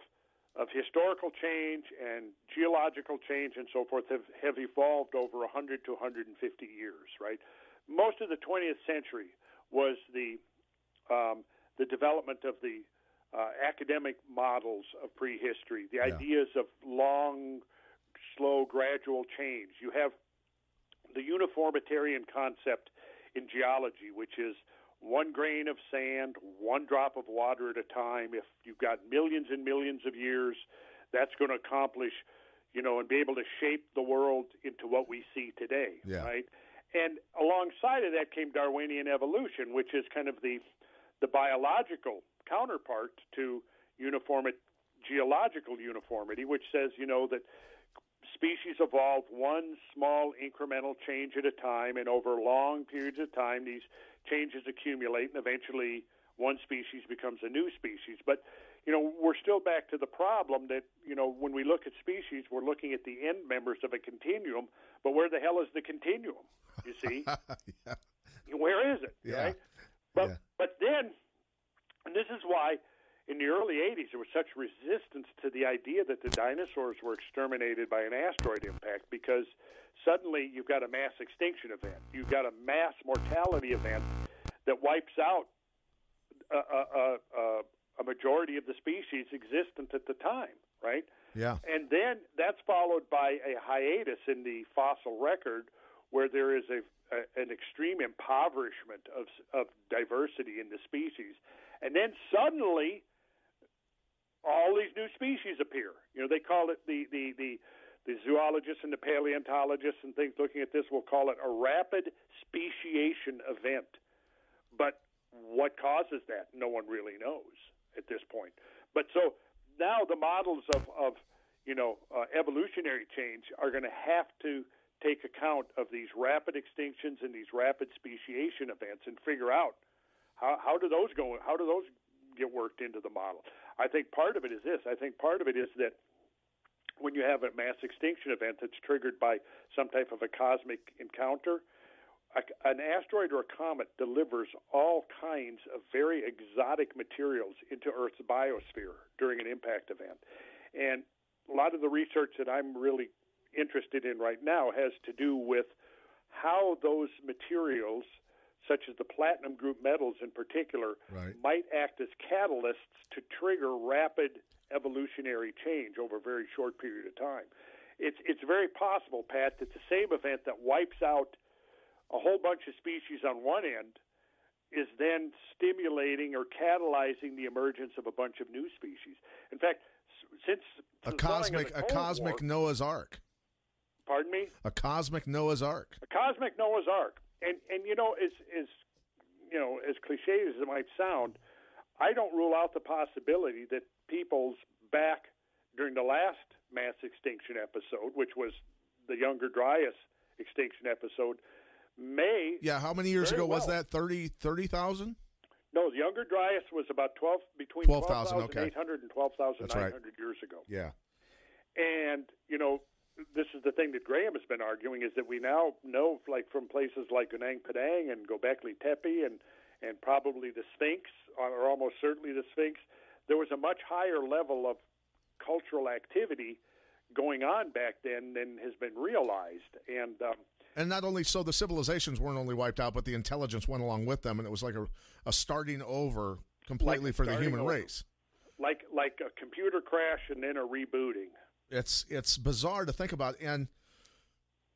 historical change and geological change and so forth have evolved over 100 to 150 years, right? Most of the 20th century was the development of the academic models of prehistory, the ideas of long, slow, gradual change. You have the uniformitarian concept in geology, which is one grain of sand, one drop of water at a time. If you've got millions and millions of years, that's going to accomplish, you know, and be able to shape the world into what we see today, right? And alongside of that came Darwinian evolution, which is kind of the biological counterpart to geological uniformity, which says, you know, that species evolve one small incremental change at a time, and over long periods of time, these changes accumulate, and eventually one species becomes a new species. But, you know, we're still back to the problem that, you know, when we look at species, we're looking at the end members of a continuum, but where the hell is the continuum, you see? Where is it, right? But then, and this is why, in the early 80s, there was such resistance to the idea that the dinosaurs were exterminated by an asteroid impact, because suddenly you've got a mass extinction event. You've got a mass mortality event that wipes out a majority of the species existent at the time, right? Yeah. And then that's followed by a hiatus in the fossil record where there is an extreme impoverishment of diversity in the species. And then suddenly all these new species appear. You know, they call it the zoologists and the paleontologists and things looking at this will call it a rapid speciation event. But what causes that? No one really knows at this point. But so now the models of you know, evolutionary change are going to have to take account of these rapid extinctions and these rapid speciation events and figure out how do those go? How do those get worked into the model? I think part of it is this. I think part of it is that when you have a mass extinction event that's triggered by some type of a cosmic encounter, an asteroid or a comet delivers all kinds of very exotic materials into Earth's biosphere during an impact event. And a lot of the research that I'm really interested in right now has to do with how those materials, such as the platinum group metals in particular, might act as catalysts to trigger rapid evolutionary change over a very short period of time. It's very possible, Pat, that the same event that wipes out a whole bunch of species on one end is then stimulating or catalyzing the emergence of a bunch of new species. In fact, since a cosmic Noah's Ark. Pardon me? A cosmic Noah's Ark. A cosmic Noah's Ark. And you know, as cliche as it might sound, I don't rule out the possibility that peoples back during the last mass extinction episode, which was the Younger Dryas extinction episode, may... Yeah, how many years ago was that? 30,000? No, the Younger Dryas was about 12,800 and 12,900 years ago. Yeah. And, you know, this is the thing that Graham has been arguing, is that we now know, like, from places like Gunung Padang and Gobekli Tepe and probably the Sphinx, or almost certainly the Sphinx, there was a much higher level of cultural activity going on back then than has been realized. And not only so, the civilizations weren't only wiped out, but the intelligence went along with them, and it was like a starting over completely for the human race. Like a computer crash and then a rebooting. It's bizarre to think about. And,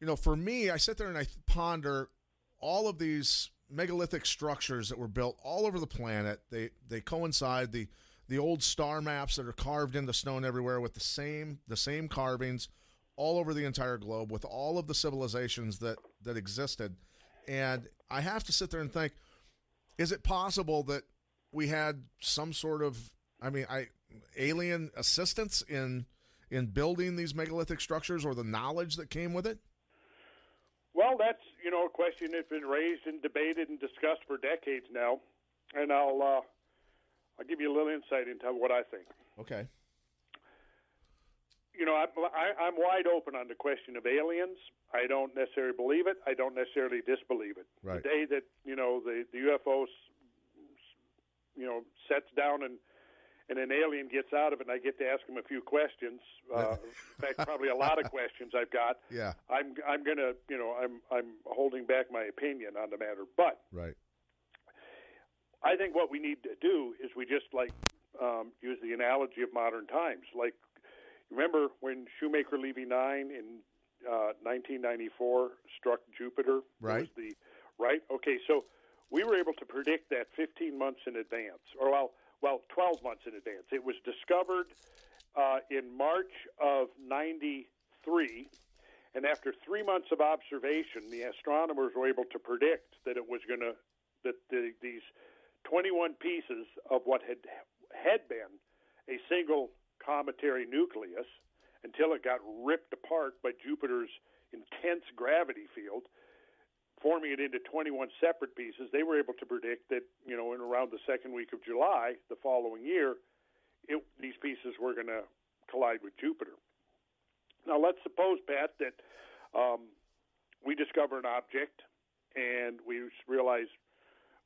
you know, for me, I sit there and I ponder all of these megalithic structures that were built all over the planet. They coincide, the old star maps that are carved into stone everywhere with the same carvings all over the entire globe with all of the civilizations that existed. And I have to sit there and think, is it possible that we had some sort of, alien assistance in building these megalithic structures or the knowledge that came with it? Well, that's, a question that's been raised and debated and discussed for decades now. And I'll give you a little insight into what I think. Okay. I'm wide open on the question of aliens. I don't necessarily believe it. I don't necessarily disbelieve it. Right. The day that, the UFO, sets down and an alien gets out of it and I get to ask him a few questions, in fact, probably a lot of questions I've got. Yeah. I'm going to, I'm holding back my opinion on the matter. But right. I think what we need to do is we just, use the analogy of modern times. Like, remember when Shoemaker-Levy 9 in 1994 struck Jupiter? Right. Okay, so we were able to predict that 15 months in advance, or 12 months in advance. It was discovered in March of 93, and after 3 months of observation, the astronomers were able to predict that it was going to, that these 21 pieces of what had been a single cometary nucleus, until it got ripped apart by Jupiter's intense gravity field, forming it into 21 separate pieces. They were able to predict that, in around the second week of July the following year, these pieces were going to collide with Jupiter. Now, let's suppose, Pat, that we discover an object and we realize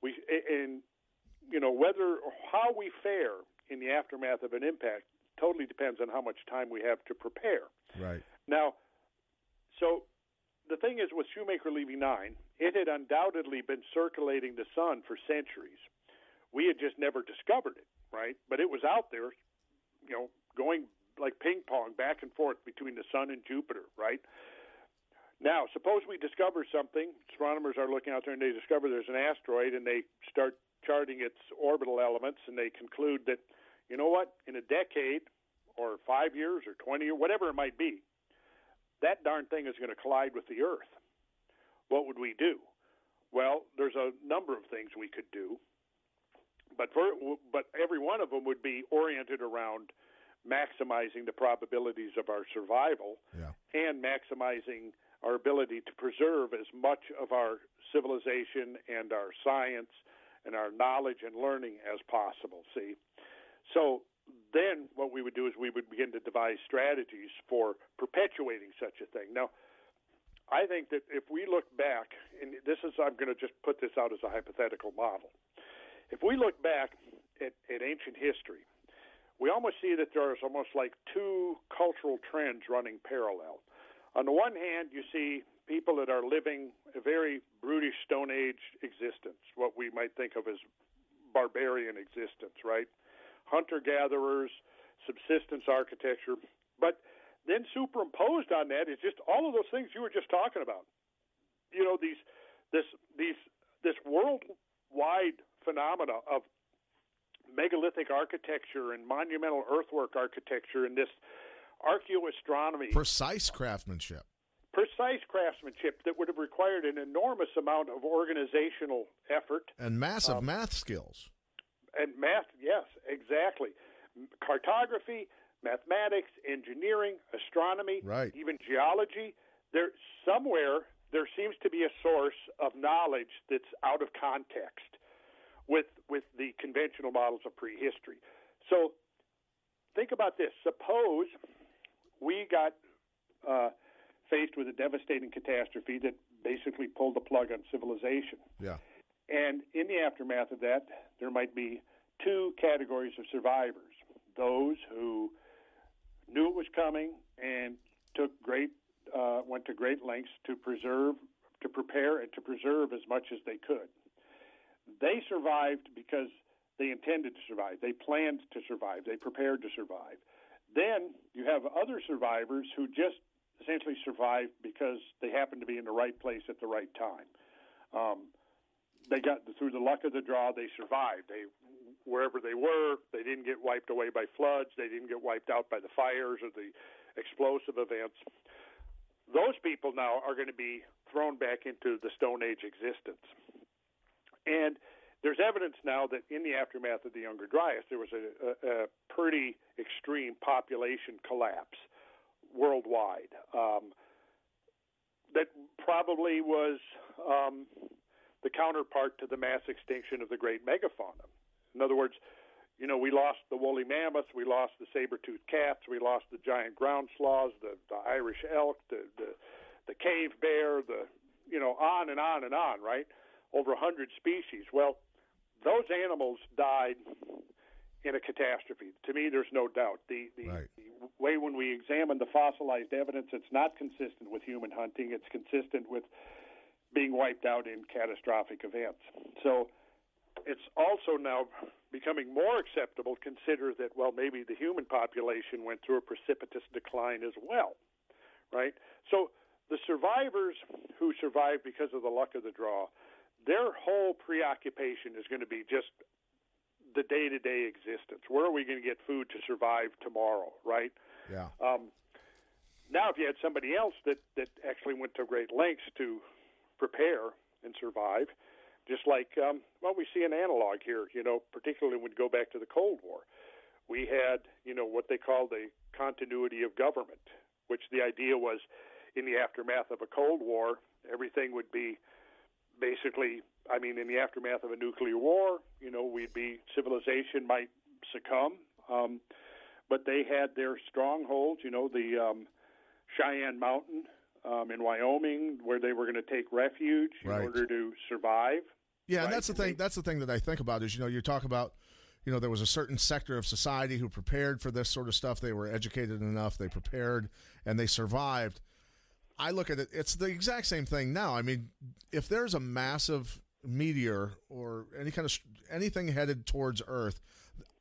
whether or how we fare in the aftermath of an impact totally depends on how much time we have to prepare. Right. Now, so the thing is with Shoemaker-Levy 9, it had undoubtedly been circulating the sun for centuries. We had just never discovered it, right? But it was out there, going like ping-pong back and forth between the sun and Jupiter, right? Now, suppose we discover something. Astronomers are looking out there and they discover there's an asteroid and they start charting its orbital elements and they conclude that, you know what, in a decade or 5 years or 20 or whatever it might be, that darn thing is going to collide with the Earth. What would we do? Well, there's a number of things we could do, but every one of them would be oriented around maximizing the probabilities of our survival and maximizing our ability to preserve as much of our civilization and our science and our knowledge and learning as possible, see? So then what we would do is we would begin to devise strategies for perpetuating such a thing. Now, I think that if we look back, and I'm going to just put this out as a hypothetical model. If we look back at ancient history, we almost see that there's almost like two cultural trends running parallel. On the one hand, you see people that are living a very brutish Stone Age existence, what we might think of as barbarian existence, right? Hunter-gatherers, subsistence architecture. But then superimposed on that is just all of those things you were just talking about. This worldwide phenomena of megalithic architecture and monumental earthwork architecture and this archaeoastronomy. Precise craftsmanship that would have required an enormous amount of organizational effort. And massive math skills. And math, yes, exactly. Cartography, mathematics, engineering, astronomy, right. Even geology. Somewhere there seems to be a source of knowledge that's out of context with the conventional models of prehistory. So think about this. Suppose we got faced with a devastating catastrophe that basically pulled the plug on civilization. Yeah. And in the aftermath of that, there might be two categories of survivors, those who knew it was coming and went to great lengths to prepare and to preserve as much as they could. They survived because they intended to survive. They planned to survive. They prepared to survive. Then you have other survivors who just essentially survived because they happened to be in the right place at the right time. they got through the luck of the draw. They survived. Wherever they were, they didn't get wiped away by floods. They didn't get wiped out by the fires or the explosive events. Those people now are going to be thrown back into the Stone Age existence. And there's evidence now that in the aftermath of the Younger Dryas, there was a pretty extreme population collapse worldwide that probably was the counterpart to the mass extinction of the great megafauna. In other words, you know, we lost the woolly mammoths, we lost the saber-toothed cats, we lost the giant ground sloths, the Irish elk, the cave bear, on and on and on, right? Over 100 species. Well, those animals died in a catastrophe. To me, there's no doubt. The way when we examine the fossilized evidence, it's not consistent with human hunting. It's consistent with being wiped out in catastrophic events. So it's also now becoming more acceptable to consider that, well, maybe the human population went through a precipitous decline as well, right? So the survivors who survived because of the luck of the draw, their whole preoccupation is going to be just the day-to-day existence. Where are we going to get food to survive tomorrow, right? Yeah. Now, if you had somebody else that actually went to great lengths to prepare and survive, just like, we see an analog here, particularly when we go back to the Cold War. We had, what they call the continuity of government, which the idea was in the aftermath of a Cold War, everything would be basically, in the aftermath of a nuclear war, civilization might succumb. But they had their strongholds, the Cheyenne Mountain in Wyoming, where they were going to take refuge in order to survive. Yeah, right? And that's the thing. That's the thing that I think about is, you talk about, there was a certain sector of society who prepared for this sort of stuff. They were educated enough, they prepared, and they survived. I look at it, it's the exact same thing now. If there's a massive meteor or any kind of anything headed towards Earth,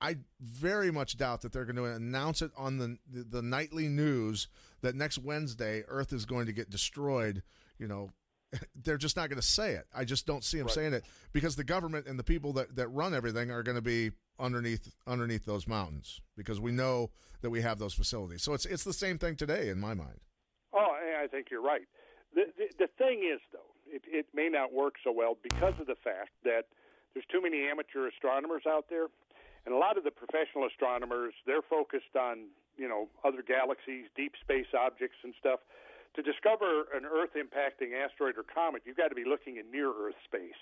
I very much doubt that they're going to announce it on the nightly news that next Wednesday Earth is going to get destroyed. They're just not going to say it. I just don't see them saying it because the government and the people that run everything are going to be underneath those mountains because we know that we have those facilities. So it's the same thing today in my mind. Oh, I think you're right. The thing is, though, it may not work so well because of the fact that there's too many amateur astronomers out there, and a lot of the professional astronomers, they're focused on, other galaxies, deep space objects and stuff. To discover an Earth-impacting asteroid or comet, you've got to be looking in near-Earth space,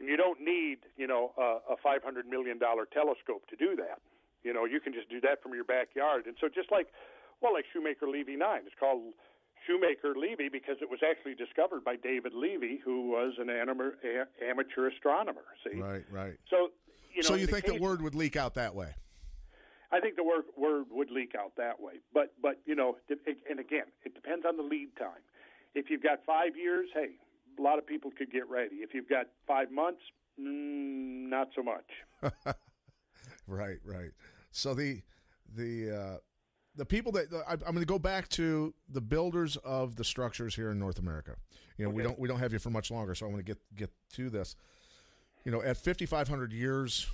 and you don't need, a $500 million telescope to do that. You can just do that from your backyard. And so just like Shoemaker-Levy 9, it's called Shoemaker-Levy because it was actually discovered by David Levy, who was an amateur astronomer. See, right. So, so you think the word would leak out that way? I think the word would leak out that way, but and again, it depends on the lead time. If you've got 5 years, hey, a lot of people could get ready. If you've got 5 months, not so much. Right. So the people that I'm going to go back to the builders of the structures here in North America. We don't have you for much longer, so I want to get to this. At 5,500 years,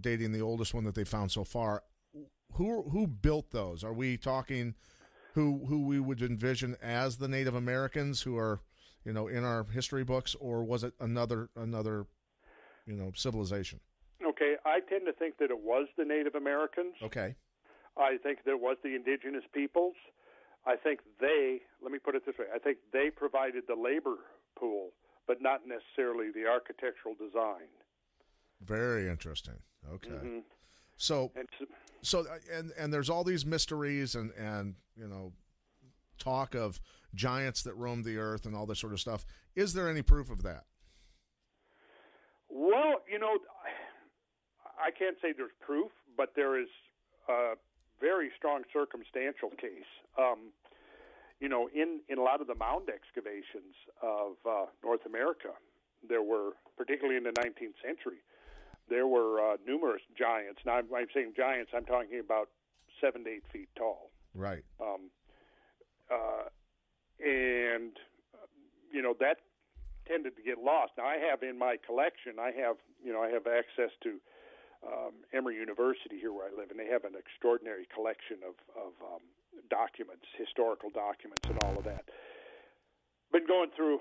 dating the oldest one that they found so far, who built those? Are we talking who we would envision as the Native Americans who are, in our history books, or was it another civilization? Okay, I tend to think that it was the Native Americans. Okay. I think there was the indigenous peoples. I think let me put it this way, I think they provided the labor pool, but not necessarily the architectural design. Very interesting. Okay. Mm-hmm. So there's all these mysteries and talk of giants that roamed the earth and all this sort of stuff. Is there any proof of that? Well, I can't say there's proof, but there is a very strong circumstantial case. In a lot of the mound excavations of North America, there were, particularly in the 19th century, there were numerous giants. Now, I'm saying giants, I'm talking about 7 to 8 feet tall. Right. And, that tended to get lost. Now, I have in my collection, I have access to Emory University here where I live, and they have an extraordinary collection of documents, historical documents, and all of that. Been going through,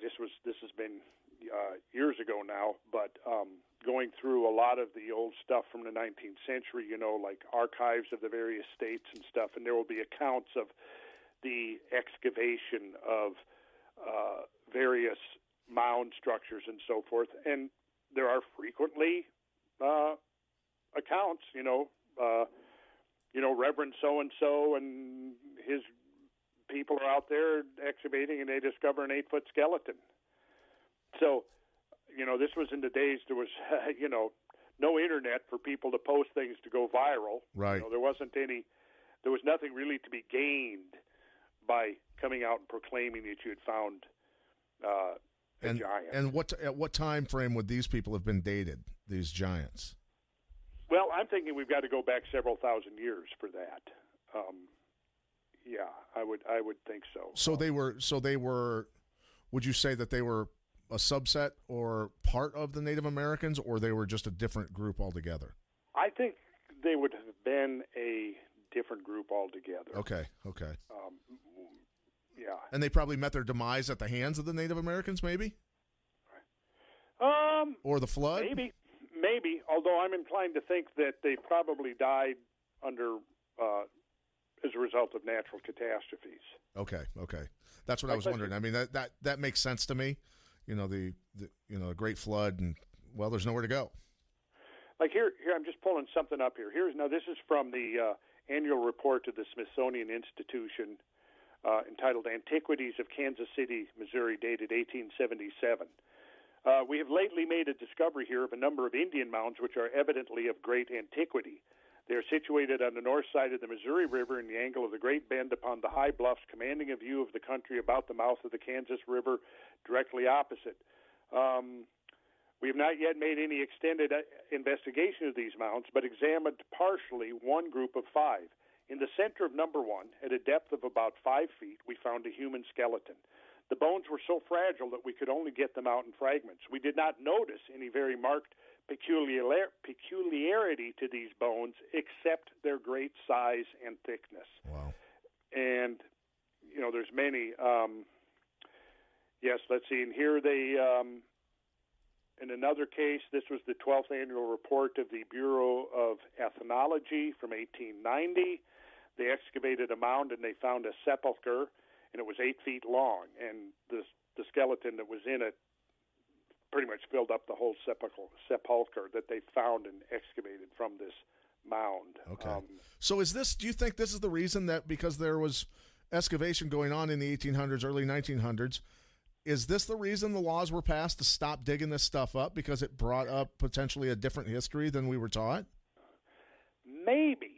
this has been years ago now, but going through a lot of the old stuff from the 19th century, like archives of the various states and stuff, and there will be accounts of the excavation of various mound structures and so forth, and there are frequently accounts, Reverend so-and-so and his people are out there excavating and they discover an 8-foot skeleton. So, this was in the days there was, no internet for people to post things to go viral. Right. There was nothing really to be gained by coming out and proclaiming that you had found a giant. And at what time frame would these people have been dated, these giants? Well, I'm thinking we've got to go back several thousand years for that. Yeah, I would think so. So they were. Would you say that they were a subset or part of the Native Americans, or they were just a different group altogether? I think they would have been a different group altogether. Okay. Yeah. And they probably met their demise at the hands of the Native Americans, maybe? Or the flood? Maybe, although I'm inclined to think that they probably died under as a result of natural catastrophes. Okay. That's what I was wondering. I mean, that makes sense to me. The Great Flood, and, well, there's nowhere to go. Like here, I'm just pulling something up here. This is from the annual report to the Smithsonian Institution entitled Antiquities of Kansas City, Missouri, dated 1877. We have lately made a discovery here of a number of Indian mounds which are evidently of great antiquity. They are situated on the north side of the Missouri River in the angle of the Great Bend upon the high bluffs, commanding a view of the country about the mouth of the Kansas River directly opposite. We have not yet made any extended investigation of these mounds, but examined partially one group of five. In the center of number one, at a depth of about 5 feet, we found a human skeleton. The bones were so fragile that we could only get them out in fragments. We did not notice any very marked peculiarity to these bones, except their great size and thickness. Wow. And, there's many. Yes, let's see. And here they, in another case, this was the 12th annual report of the Bureau of Ethnology from 1890. They excavated a mound and they found a sepulcher, and it was 8 feet long. And the skeleton that was in it pretty much filled up the whole sepulcher that they found and excavated from this mound. Okay. So do you think this is the reason that because there was excavation going on in the 1800s, early 1900s, is this the reason the laws were passed to stop digging this stuff up because it brought up potentially a different history than we were taught? Maybe.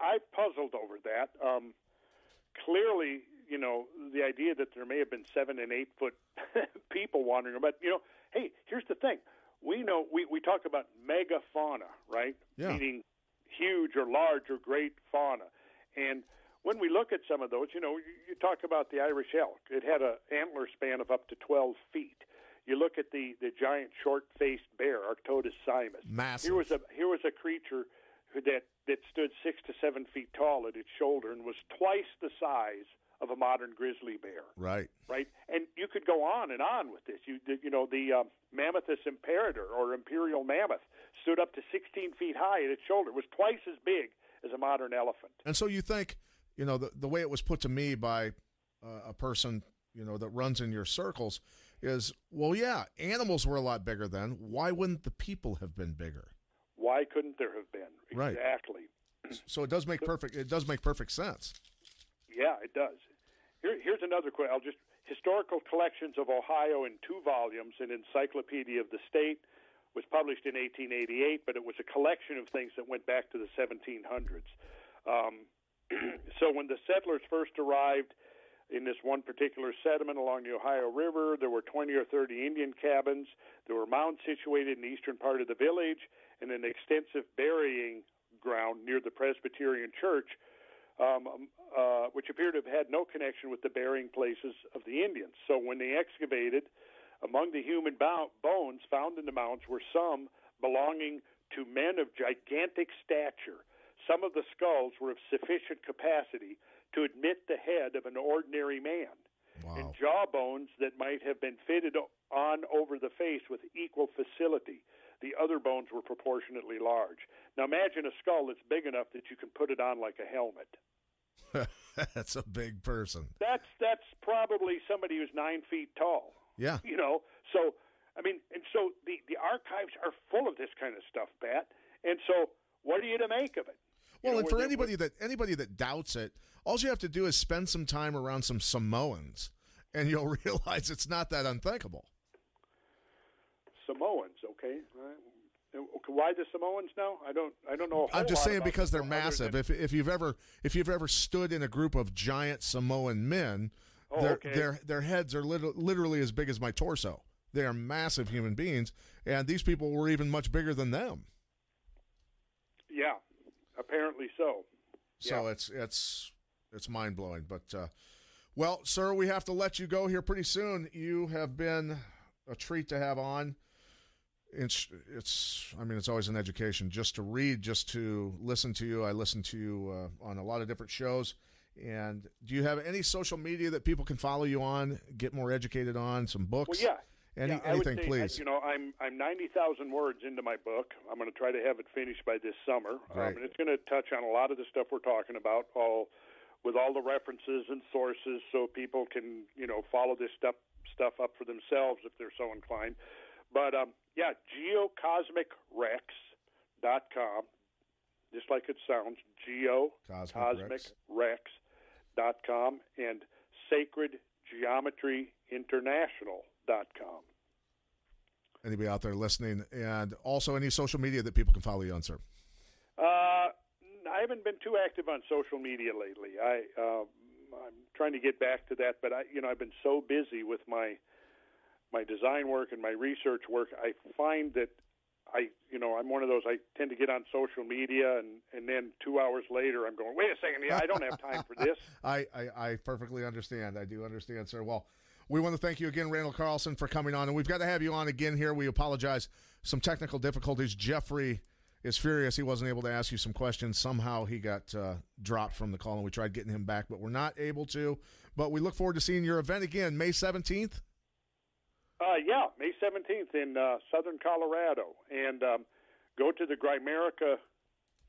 I puzzled over that. Clearly, the idea that there may have been 7- and 8-foot people wandering about. Hey, here's the thing. We know we talk about megafauna, right? Yeah. Meaning huge or large or great fauna. And when we look at some of those, you talk about the Irish elk. It had an antler span of up to 12 feet. You look at the giant short-faced bear, Arctodus simus. Massive. Here was a creature that stood 6 to 7 feet tall at its shoulder and was twice the size of a modern grizzly bear. Right. And you could go on with this. The Mammothus imperator or imperial mammoth stood up to 16 feet high at its shoulder. It was twice as big as a modern elephant. And so you think, the way it was put to me by a person, that runs in your circles is, well, yeah, animals were a lot bigger then. Why wouldn't the people have been bigger? Why couldn't there have been? Exactly. Right. So it does make perfect sense. Yeah, it does. Here's another question. I'll just historical collections of Ohio in 2 volumes, an encyclopedia of the state, was published in 1888, but it was a collection of things that went back to the 1700s. So when the settlers first arrived in this one particular settlement along the Ohio River, there were 20 or 30 Indian cabins. There were mounds situated in the eastern part of the village and an extensive burying ground near the Presbyterian Church, which appear to have had no connection with the burying places of the Indians. So when they excavated, among the human bones found in the mounds were some belonging to men of gigantic stature. Some of the skulls were of sufficient capacity to admit the head of an ordinary man, wow, and jawbones that might have been fitted on over the face with equal facility. The other bones were proportionately large. Now imagine a skull that's big enough that you can put it on like a helmet. That's a big person. That's probably somebody who's 9 feet tall. Yeah. You know, so, I mean, and so the archives are full of this kind of stuff, Pat, and so what are you to make of it? Well, you know, and for anybody that doubts it, all you have to do is spend some time around some Samoans, and you'll realize it's not that unthinkable. Samoans, okay. Why the Samoans now? I don't know. I'm just saying because they're massive. If you've ever stood in a group of giant Samoan men, their heads are literally as big as my torso. They are massive human beings, and these people were even much bigger than them. Yeah, apparently so. So yeah. It's mind blowing. But well, sir, we have to let you go here pretty soon. You have been a treat to have on. It's always an education just to read, just to listen to you. I listen to you on a lot of different shows. And do you have any social media that people can follow you on, get more educated on, some books? Well, yeah. Anything, I would say, please. You know, I'm 90,000 words into my book. I'm going to try to have it finished by this summer. Right. And it's going to touch on a lot of the stuff we're talking about, with all the references and sources, so people can, you know, follow this stuff up for themselves if they're so inclined. But, yeah, geocosmicrex.com, just like it sounds, geocosmicrex.com, and sacredgeometryinternational.com. Anybody out there listening? And also any social media that people can follow you on, sir? I haven't been too active on social media lately. I'm trying to get back to that, but I've been so busy with my design work and my research work. I find that I'm one of those, I tend to get on social media and then 2 hours later I'm going, wait a second, I don't have time for this. I perfectly understand. I do understand, sir. Well, we want to thank you again, Randall Carlson, for coming on, and we've got to have you on again here. We apologize. Some technical difficulties. Jeffrey is furious he wasn't able to ask you some questions. Somehow he got dropped from the call, and we tried getting him back, but we're not able to. But we look forward to seeing your event again, May 17th? Yeah, May 17th in southern Colorado. And go to the Grimerica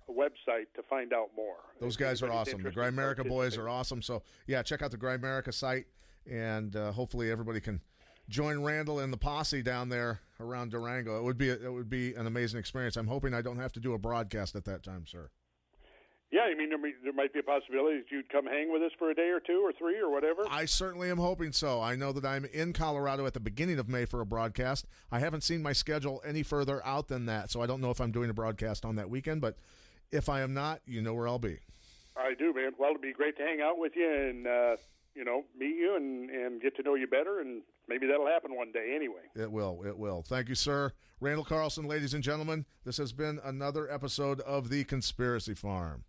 website to find out more. Those guys are awesome. The Grimerica boys are awesome. So, yeah, check out the Grimerica site, and hopefully everybody can join Randall and the posse down there around Durango. It would be an amazing experience. I'm hoping I don't have to do a broadcast at that time, sir. Yeah, I mean, there might be a possibility that you'd come hang with us for a day or two or three or whatever. I certainly am hoping so. I know that I'm in Colorado at the beginning of May for a broadcast. I haven't seen my schedule any further out than that, so I don't know if I'm doing a broadcast on that weekend, but if I am not, you know where I'll be. I do, man. Well, it'd be great to hang out with you and meet you and get to know you better, and maybe that'll happen one day anyway. It will. Thank you, sir. Randall Carlson, ladies and gentlemen, this has been another episode of The Conspiracy Farm.